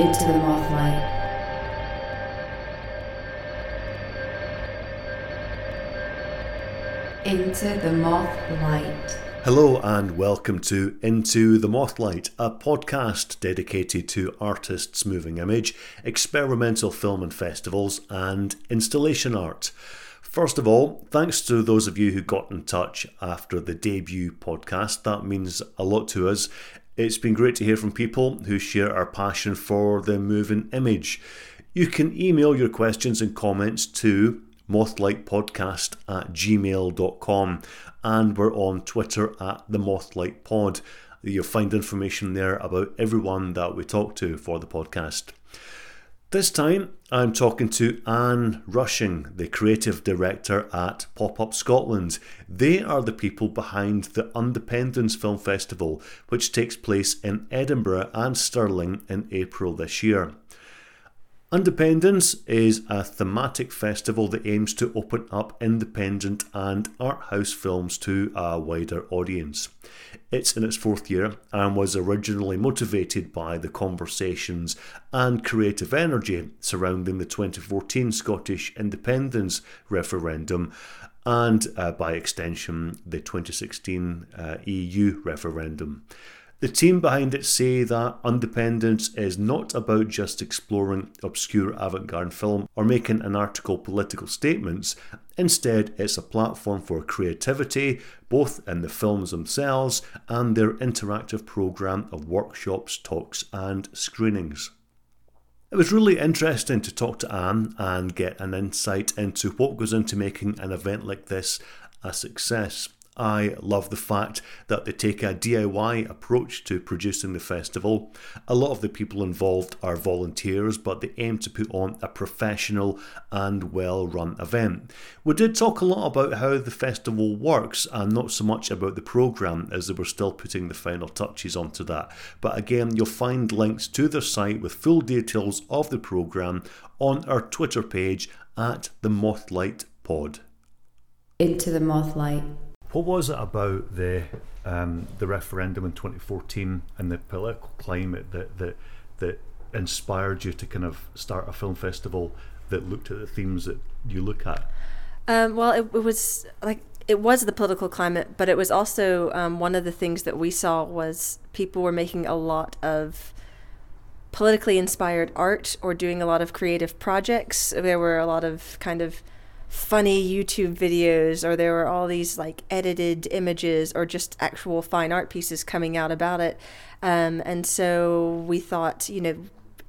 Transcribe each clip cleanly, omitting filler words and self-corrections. into the mothlight. Into the Mothlight. Hello and welcome to Into the Mothlight, a podcast dedicated to artists, moving image, experimental film and festivals, and installation art. First of all, thanks to those of you who got in touch after the debut podcast. That means a lot to us. It's been great to hear from people who share our passion for the moving image. You can email your questions and comments to mothlightpodcast@gmail.com, and we're on Twitter at the Mothlight Pod. You'll find information there about everyone that we talk to for the podcast. This time I'm talking to Anne Rushing, the creative director at Pop-Up Scotland. They are the people behind the Undependence Film Festival, which takes place in Edinburgh and Stirling in April this year. Undependence is a thematic festival that aims to open up independent and art house films to a wider audience. It's in its fourth year and was originally motivated by the conversations and creative energy surrounding the 2014 Scottish independence referendum and, by extension, the 2016 EU referendum. The team behind it say that Undependence is not about just exploring obscure avant-garde film or making anarchical political statements. Instead, it's a platform for creativity, both in the films themselves and their interactive programme of workshops, talks and screenings. It was really interesting to talk to Anne and get an insight into what goes into making an event like this a success. I love the fact that they take a DIY approach to producing the festival. A lot of the people involved are volunteers, but they aim to put on a professional and well-run event. We did talk a lot about how the festival works and not so much about the programme, as they were still putting the final touches onto that. But again, you'll find links to their site with full details of the programme on our Twitter page at the Mothlight Pod. Into the Mothlight. What was it about the referendum in 2014 and the political climate that inspired you to kind of start a film festival that looked at the themes that you look at? Well, it was like it was the political climate, but it was also one of the things that we saw was people were making a lot of politically inspired art or doing a lot of creative projects. There were a lot of kind of funny YouTube videos, or there were all these like edited images or just actual fine art pieces coming out about it, and so we thought, you know,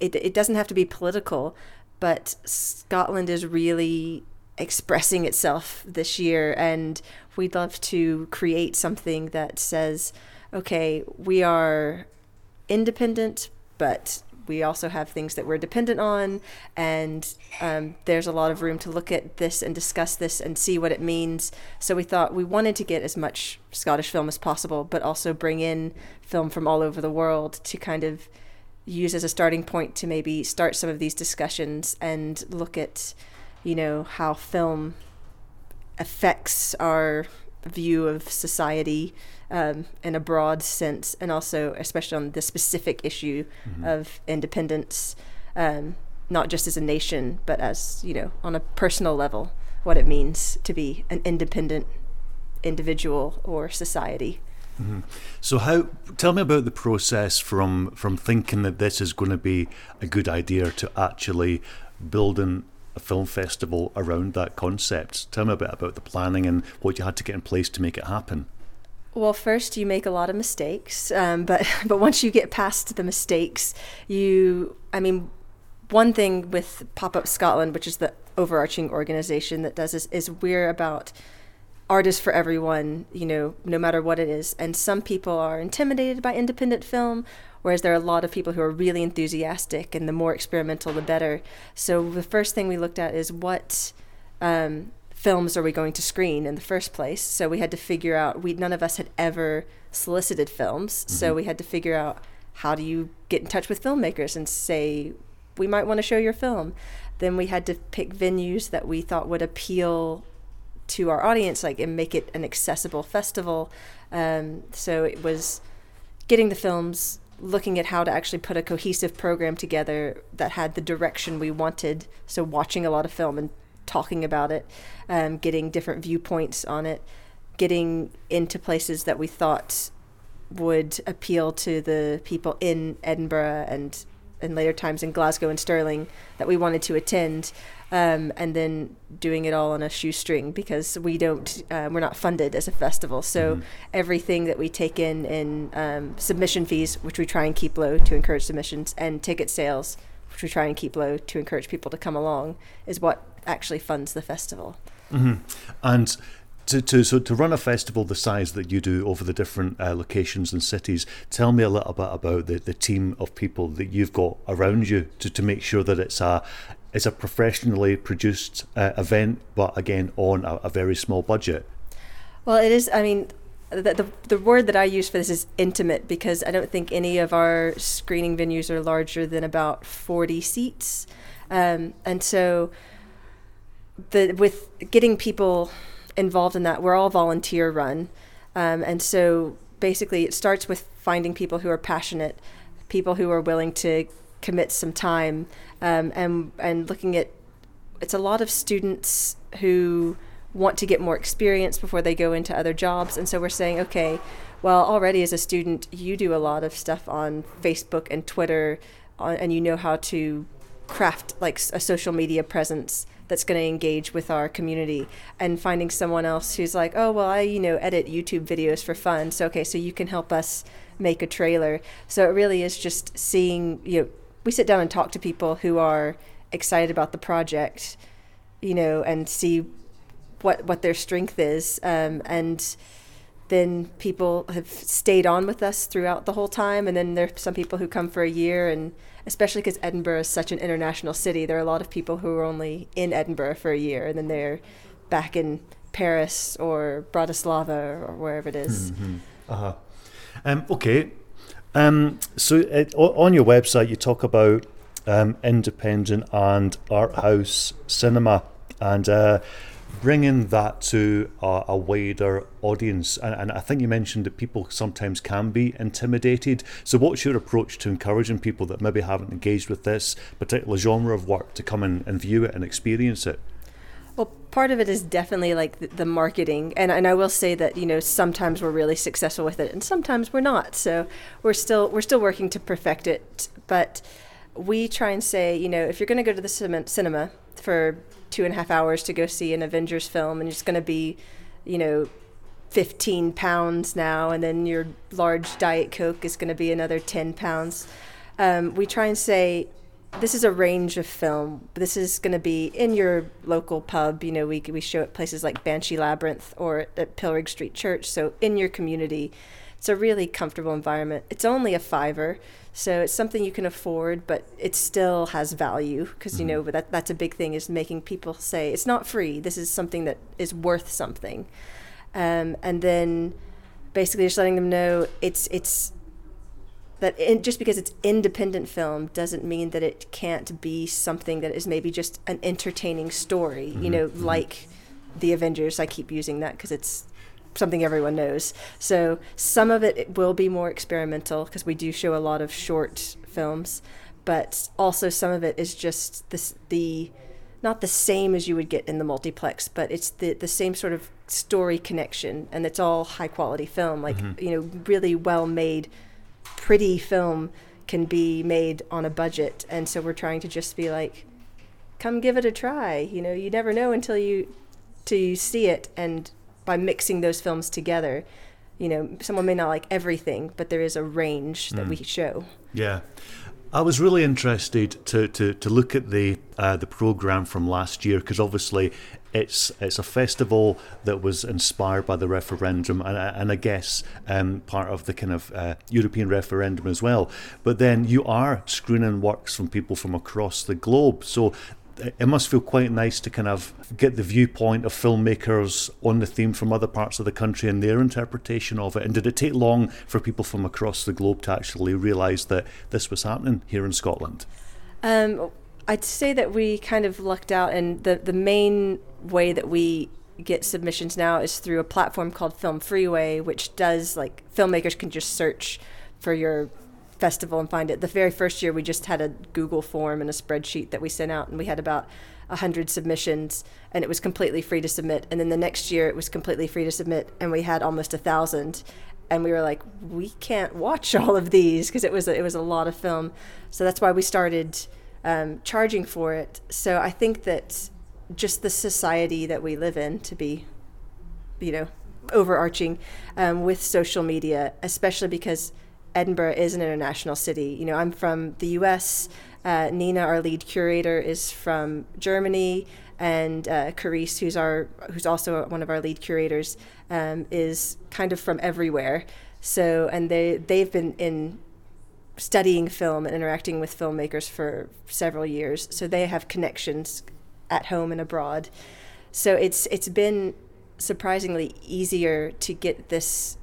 it doesn't have to be political, but Scotland is really expressing itself this year, and we'd love to create something that says, okay, we are independent, but we also have things that we're dependent on, and there's a lot of room to look at this and discuss this and see what it means. So we thought we wanted to get as much Scottish film as possible, but also bring in film from all over the world to kind of use as a starting point to maybe start some of these discussions and look at, you know, how film affects our view of society in a broad sense, and also especially on the specific issue of independence, not just as a nation, but as, you know, on a personal level, what it means to be an independent individual or society. Mm-hmm. So tell me about the process from thinking that this is going to be a good idea to actually building a film festival around that concept. Tell me a bit about the planning and what you had to get in place to make it happen. Well, first you make a lot of mistakes, but once you get past the mistakes, one thing with Pop-Up Scotland, which is the overarching organization that does this, is we're about artists for everyone, you know, no matter what it is. And some people are intimidated by independent film, whereas there are a lot of people who are really enthusiastic, and the more experimental, the better. So the first thing we looked at is what films are we going to screen in the first place? So we had to figure out, none of us had ever solicited films, so we had to figure out, how do you get in touch with filmmakers and say, we might want to show your film? Then we had to pick venues that we thought would appeal to our audience, like, and make it an accessible festival. So it was getting the films looking at how to actually put a cohesive program together that had the direction we wanted. So watching a lot of film and talking about it, getting different viewpoints on it, getting into places that we thought would appeal to the people in Edinburgh and later times in Glasgow and Stirling that we wanted to attend, and then doing it all on a shoestring because we don't, we're not funded as a festival. So everything that we take in submission fees, which we try and keep low to encourage submissions, and ticket sales, which we try and keep low to encourage people to come along, is what actually funds the festival. And to run a festival the size that you do over the different locations and cities, tell me a little bit about the team of people that you've got around you to make sure that it's a professionally produced event, but again on a very small budget. Well, it is. I mean, the word that I use for this is intimate, because I don't think any of our screening venues are larger than about 40 seats, and so with getting people involved in that, we're all volunteer run, and so basically it starts with finding people who are passionate, people who are willing to commit some time, and looking at, it's a lot of students who want to get more experience before they go into other jobs, and so we're saying, okay, well, already as a student you do a lot of stuff on Facebook and Twitter, and you know how to craft like a social media presence that's going to engage with our community, and finding someone else who's like, oh, well, I, edit YouTube videos for fun. So, okay, so you can help us make a trailer. So it really is just seeing, we sit down and talk to people who are excited about the project, and see what their strength is. And then people have stayed on with us throughout the whole time. And then there are some people who come for a year, and especially because Edinburgh is such an international city, there are a lot of people who are only in Edinburgh for a year and then they're back in Paris or Bratislava or wherever it is. Okay. So on your website, you talk about independent and art house cinema, and bringing that to a wider audience, and I think you mentioned that people sometimes can be intimidated. So what's your approach to encouraging people that maybe haven't engaged with this particular genre of work to come in and view it and experience it? Well, part of it is definitely like the marketing, and I will say that sometimes we're really successful with it and sometimes we're not, so we're still working to perfect it. But we try and say, if you're going to go to the cinema for 2.5 hours to go see an Avengers film, and it's going to be, £15 now, and then your large Diet Coke is going to be another £10. We try and say, this is a range of film. This is going to be in your local pub. We show at places like Banshee Labyrinth or at Pilrig Street Church, so in your community. It's a really comfortable environment. It's only a £5, so it's something you can afford, but it still has value, because that's a big thing, is making people say it's not free. This is something that is worth something, and then basically just letting them know it's that just because it's independent film doesn't mean that it can't be something that is maybe just an entertaining story. Like the Avengers. I keep using that because it's something everyone knows. So some of it will be more experimental, because we do show a lot of short films, but also some of it is just not the same as you would get in the multiplex, but it's the same sort of story connection, and it's all high quality film, like really well made, pretty film can be made on a budget. And so we're trying to just be like, come give it a try. You never know until you see it. And by mixing those films together, someone may not like everything, but there is a range that we show. Yeah. I was really interested to look at the programme from last year, because obviously it's a festival that was inspired by the referendum, and I guess part of the kind of European referendum as well. But then you are screening works from people from across the globe, so it must feel quite nice to kind of get the viewpoint of filmmakers on the theme from other parts of the country and their interpretation of it. And did it take long for people from across the globe to actually realise that this was happening here in Scotland? I'd say that we kind of lucked out, and the main way that we get submissions now is through a platform called Film Freeway, which does, like, filmmakers can just search for your festival and find it. The very first year, we just had a Google form and a spreadsheet that we sent out, and we had about 100 submissions, and it was completely free to submit. And then the next year, it was completely free to submit, and we had almost 1,000. And we were like, we can't watch all of these, because it was a lot of film. So that's why we started charging for it. So I think that just the society that we live in, to be, overarching with social media, especially because Edinburgh is an international city. I'm from the US, Nina, our lead curator, is from Germany, and Carice, who's also one of our lead curators, is kind of from everywhere. So, and they've been in studying film and interacting with filmmakers for several years. So they have connections at home and abroad. So it's been surprisingly easier to get this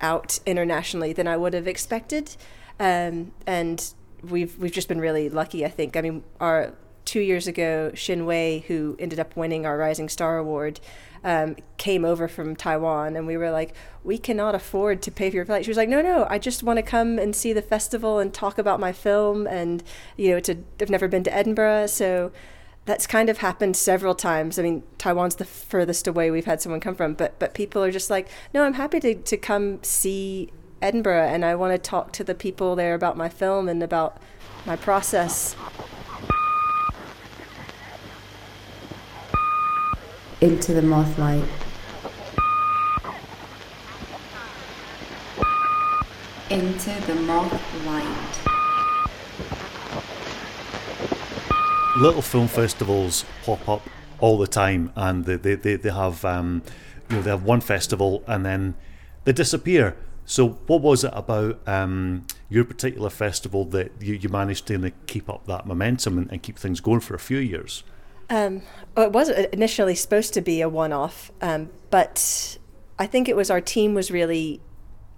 out internationally than I would have expected, and we've just been really lucky, I think. Our 2 years ago, Shin Wei, who ended up winning our Rising Star Award, came over from Taiwan, and we were like, we cannot afford to pay for your flight. She was like, no, I just want to come and see the festival and talk about my film, and I've never been to Edinburgh. So that's kind of happened several times. Taiwan's the furthest away we've had someone come from, but people are just like, no, I'm happy to come see Edinburgh, and I want to talk to the people there about my film and about my process. Into the Mothlight. Into the Mothlight. Little film festivals pop up all the time, and they have they have one festival and then they disappear. So what was it about your particular festival that you managed to keep up that momentum and keep things going for a few years? It was initially supposed to be a one-off, but I think it was our team was really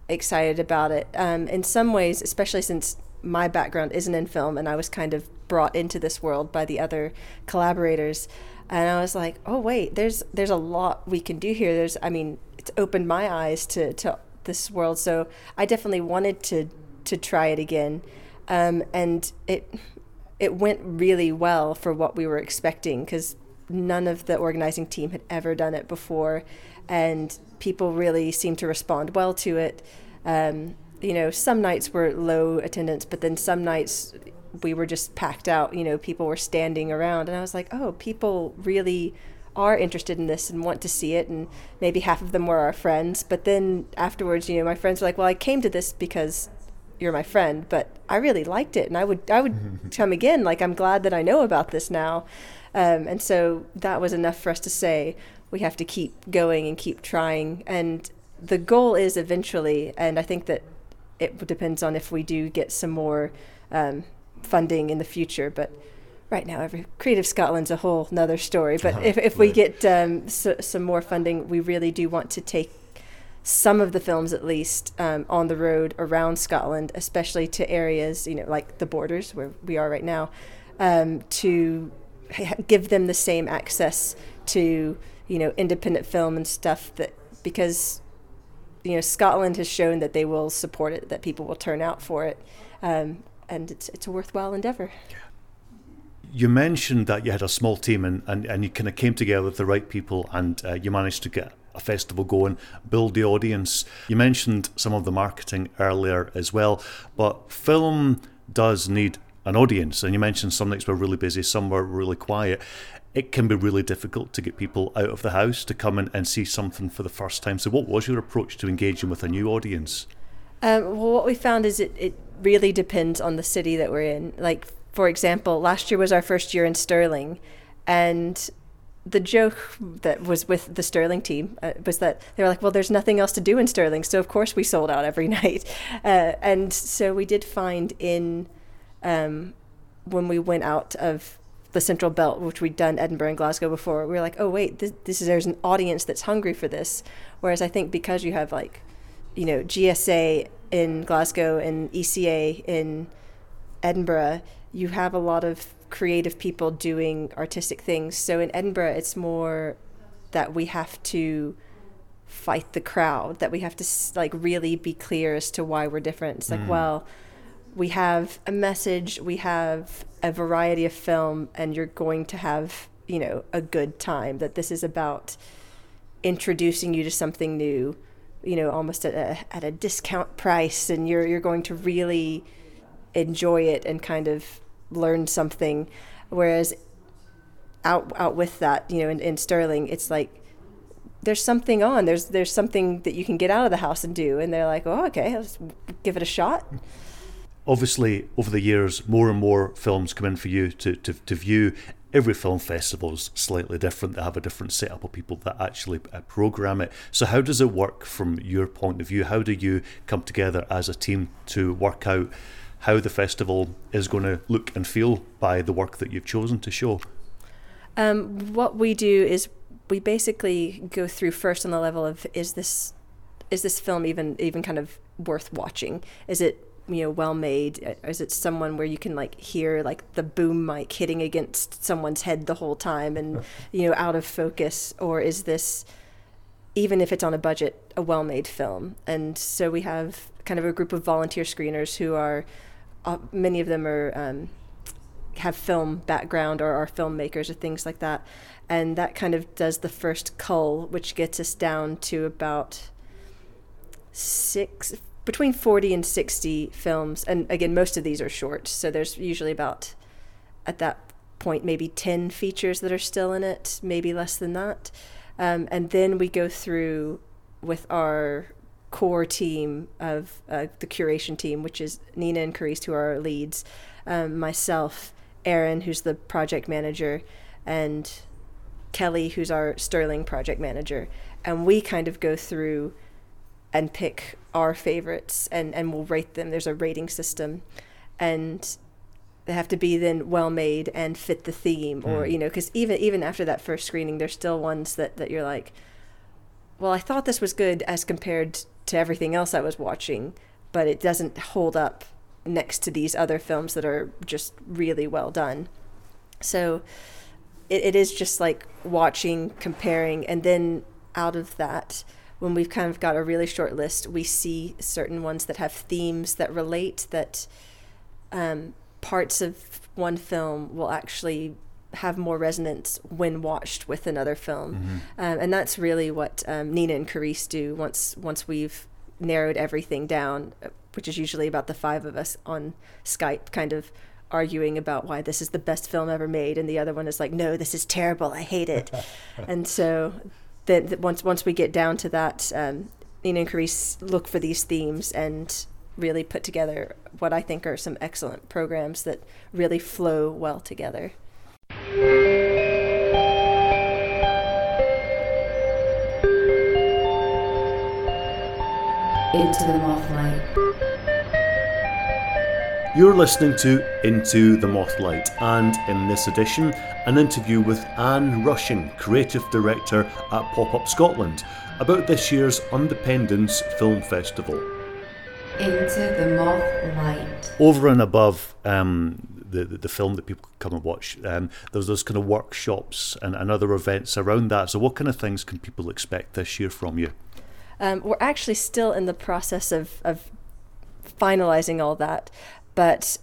excited about it. In some ways, especially since my background isn't in film, and I was kind of brought into this world by the other collaborators, and I was like, oh wait, there's a lot we can do here. It's opened my eyes to this world, so I definitely wanted to try it again, and it went really well for what we were expecting, because none of the organizing team had ever done it before, and people really seemed to respond well to it. Some nights were low attendance, but then some nights we were just packed out, people were standing around, and I was like, oh, people really are interested in this and want to see it, and maybe half of them were our friends. But then afterwards, my friends were like, well, I came to this because you're my friend, but I really liked it, and I would come again. Like, I'm glad that I know about this now. And so that was enough for us to say, we have to keep going and keep trying. And the goal is eventually, and I think that it depends on if we do get some more funding in the future, but right now, Creative Scotland's a whole nother story. But if we get some more funding, we really do want to take some of the films, at least, on the road around Scotland, especially to areas like the borders where we are right now, to give them the same access to independent film and stuff, that because Scotland has shown that they will support it, that people will turn out for it, and it's a worthwhile endeavor. You mentioned that you had a small team and you kind of came together with the right people, and you managed to get a festival going, build the audience. You mentioned some of the marketing earlier as well, but film does need an audience, and you mentioned some nights were really busy, some were really quiet. It can be really difficult to get people out of the house to come in and see something for the first time. So what was your approach to engaging with a new audience? Well, what we found is it really depends on the city that we're in. Like, for example, last year was our first year in Stirling, and the joke that was with the Stirling team was that they were like, well, there's nothing else to do in Stirling, so of course we sold out every night. And so we did find when we went out of the Central Belt, which we'd done Edinburgh and Glasgow before, we were like, oh wait, there's an audience that's hungry for this. Whereas I think because you have GSA in Glasgow and ECA in Edinburgh, you have a lot of creative people doing artistic things. So in Edinburgh, it's more that we have to fight the crowd, that we have to really be clear as to why we're different. It's like, well, We have a message, we have a variety of film, and you're going to have, you know, a good time. That this is about introducing you to something new, you know, almost at a discount price, and you're going to really enjoy it and kind of learn something. Whereas out with that, you know, in Sterling, it's like there's something on, there's something that you can get out of the house and do, and they're like, oh, okay, let's give it a shot. Obviously, over the years, more and more films come in for you to view. Every film festival is slightly different. They have a different setup of people that actually program it. So how does it work from your point of view? How do you come together as a team to work out how the festival is going to look and feel by the work that you've chosen to show? What we do is we basically go through first on the level of, is this film even kind of worth watching? Is it, you know, well made? Is it someone where you can like hear like the boom mic hitting against someone's head the whole time and, you know, out of focus? Or is this, even if it's on a budget, a well made film? And so we have kind of a group of volunteer screeners who are, many of them are have film background or are filmmakers or things like that, and that kind of does the first cull, which gets us down to about between 40 and 60 films. And again, most of these are short, so there's usually about, at that point, maybe 10 features that are still in it, maybe less than that. And then we go through with our core team of the curation team, which is Nina and Carice, who are our leads, myself, Aaron, who's the project manager, and Kelly, who's our Sterling project manager. And we kind of go through and pick our favorites, and we'll rate them. There's a rating system, and they have to be then well made and fit the theme, or, you know, because even after that first screening, there's still ones that you're like, well, I thought this was good as compared to everything else I was watching, but it doesn't hold up next to these other films that are just really well done. So it is just like watching, comparing, and then out of that, when we've kind of got a really short list, we see certain ones that have themes that relate, that parts of one film will actually have more resonance when watched with another film. Mm-hmm. And that's really what Nina and Carice do once we've narrowed everything down, which is usually about the five of us on Skype kind of arguing about why this is the best film ever made, and the other one is like, no, this is terrible, I hate it. And so that once we get down to that, Nina and Carice look for these themes and really put together what I think are some excellent programs that really flow well together. Into the Mothlight. You're listening to Into the Mothlight, and in this edition, an interview with Anne Rushing, Creative Director at Pop-Up Scotland, about this year's Undependence Film Festival. Into the Mothlight. Over and above the film that people come and watch, there's those kind of workshops and other events around that. So what kind of things can people expect this year from you? We're actually still in the process of finalizing all that, but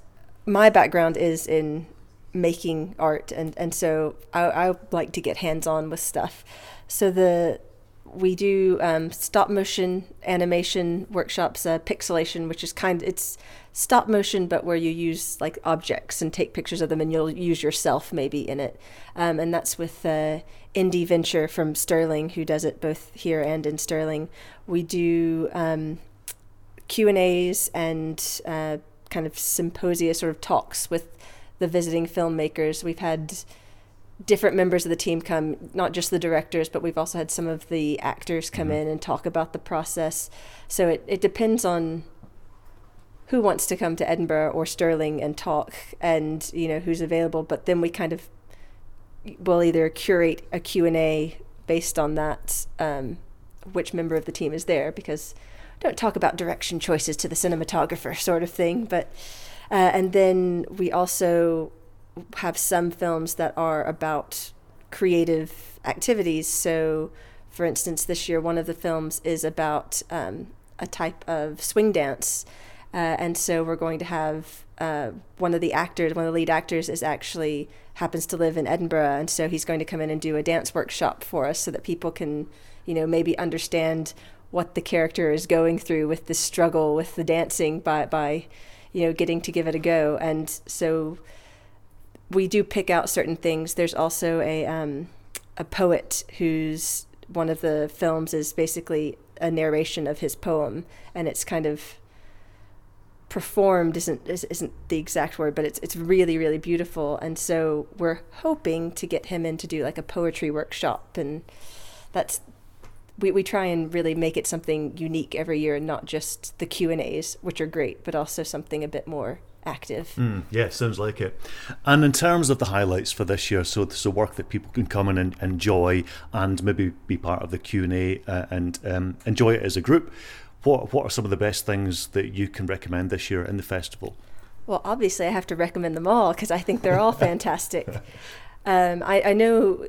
my background is in making art, and so I like to get hands-on with stuff. So we do stop-motion animation workshops, pixelation, which is it's stop-motion, but where you use like objects and take pictures of them, and you'll use yourself maybe in it. And that's with Indie Venture from Sterling, who does it both here and in Sterling. We do Q&As and kind of symposia, sort of talks with the visiting filmmakers. We've had different members of the team come, not just the directors, but we've also had some of the actors come in and talk about the process. So it depends on who wants to come to Edinburgh or Stirling and talk, and, you know, who's available. But then we kind of will either curate a Q&A based on that, which member of the team is there, because don't talk about direction choices to the cinematographer sort of thing. But and then we also have some films that are about creative activities. So, for instance, this year, one of the films is about a type of swing dance, And so we're going to have one of the lead actors is actually happens to live in Edinburgh, and so he's going to come in and do a dance workshop for us so that people can, you know, maybe understand what the character is going through with the struggle with the dancing by you know, getting to give it a go. And so we do pick out certain things. There's also a poet who's one of the films is basically a narration of his poem, and it's kind of performed isn't the exact word, but it's really, really beautiful. And so we're hoping to get him in to do like a poetry workshop, and that's we try and really make it something unique every year, and not just the Q&As, which are great, but also something a bit more active. Yeah, sounds like it. And in terms of the highlights for this year, so there's a work that people can come in and enjoy, and maybe be part of the Q&A and enjoy it as a group. What are some of the best things that you can recommend this year in the festival? Well, obviously I have to recommend them all, because I think they're all fantastic. I know,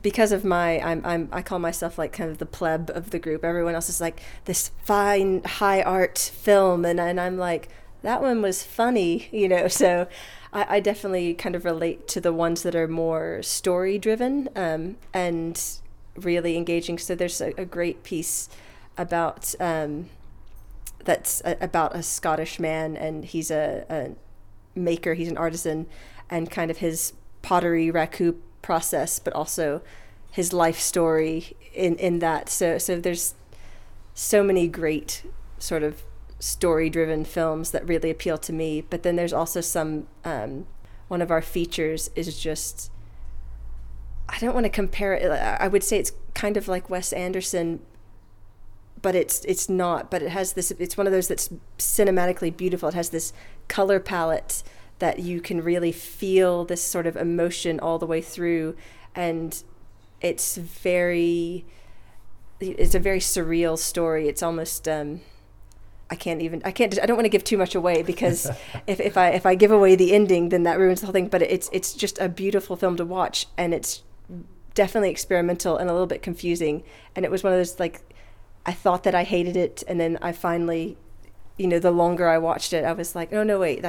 because of my, I call myself like kind of the pleb of the group. Everyone else is like this fine high art film, and I'm like, that one was funny, you know. So I definitely kind of relate to the ones that are more story driven and really engaging. So there's a great piece about that's about a Scottish man, and he's a maker, he's an artisan, and kind of his pottery raku process, but also his life story in that. So there's so many great sort of story-driven films that really appeal to me. But then there's also some, one of our features is just, I don't want to compare it, I would say it's kind of like Wes Anderson, but it's not, but it has this, it's one of those that's cinematically beautiful. It has this color palette that you can really feel this sort of emotion all the way through, and it's a very surreal story. It's almost I don't want to give too much away, because if I give away the ending, then that ruins the whole thing. But it's just a beautiful film to watch, and it's definitely experimental and a little bit confusing. And it was one of those, like, I thought that I hated it, and then I finally, you know, the longer I watched it, I was like, oh no, wait,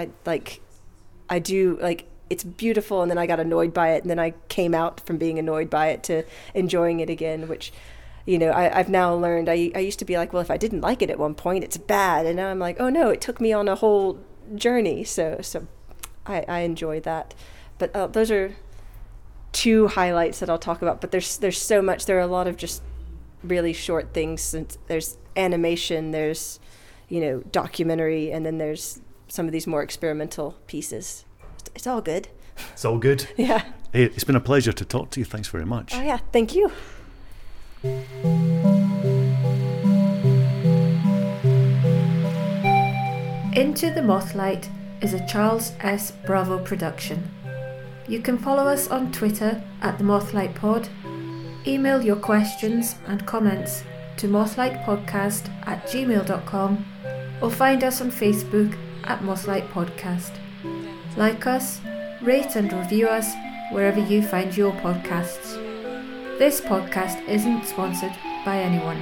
it's beautiful. And then I got annoyed by it, and then I came out from being annoyed by it to enjoying it again, which, you know, I've now learned. I used to be like, well, if I didn't like it at one point, it's bad. And now I'm like, oh no, it took me on a whole journey. So I enjoy that. But those are two highlights that I'll talk about. But there's so much. There are a lot of just really short things. Since there's animation, there's, you know, documentary, and then there's some of these more experimental pieces. It's all good. It's all good. Yeah. Hey, it's been a pleasure to talk to you. Thanks very much. Oh yeah, thank you. Into the Mothlight is a Charles S. Bravo production. You can follow us on Twitter at the Mothlight Pod. Email your questions and comments to mothlightpodcast@gmail.com, or find us on Facebook at Mothlight Podcast. Like us, rate and review us wherever you find your podcasts. This podcast isn't sponsored by anyone.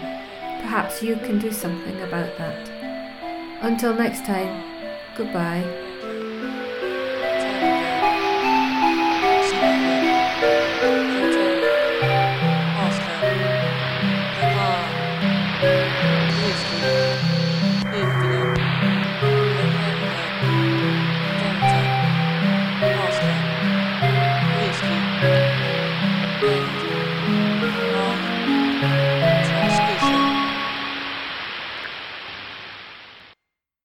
Perhaps you can do something about that. Until next time, goodbye.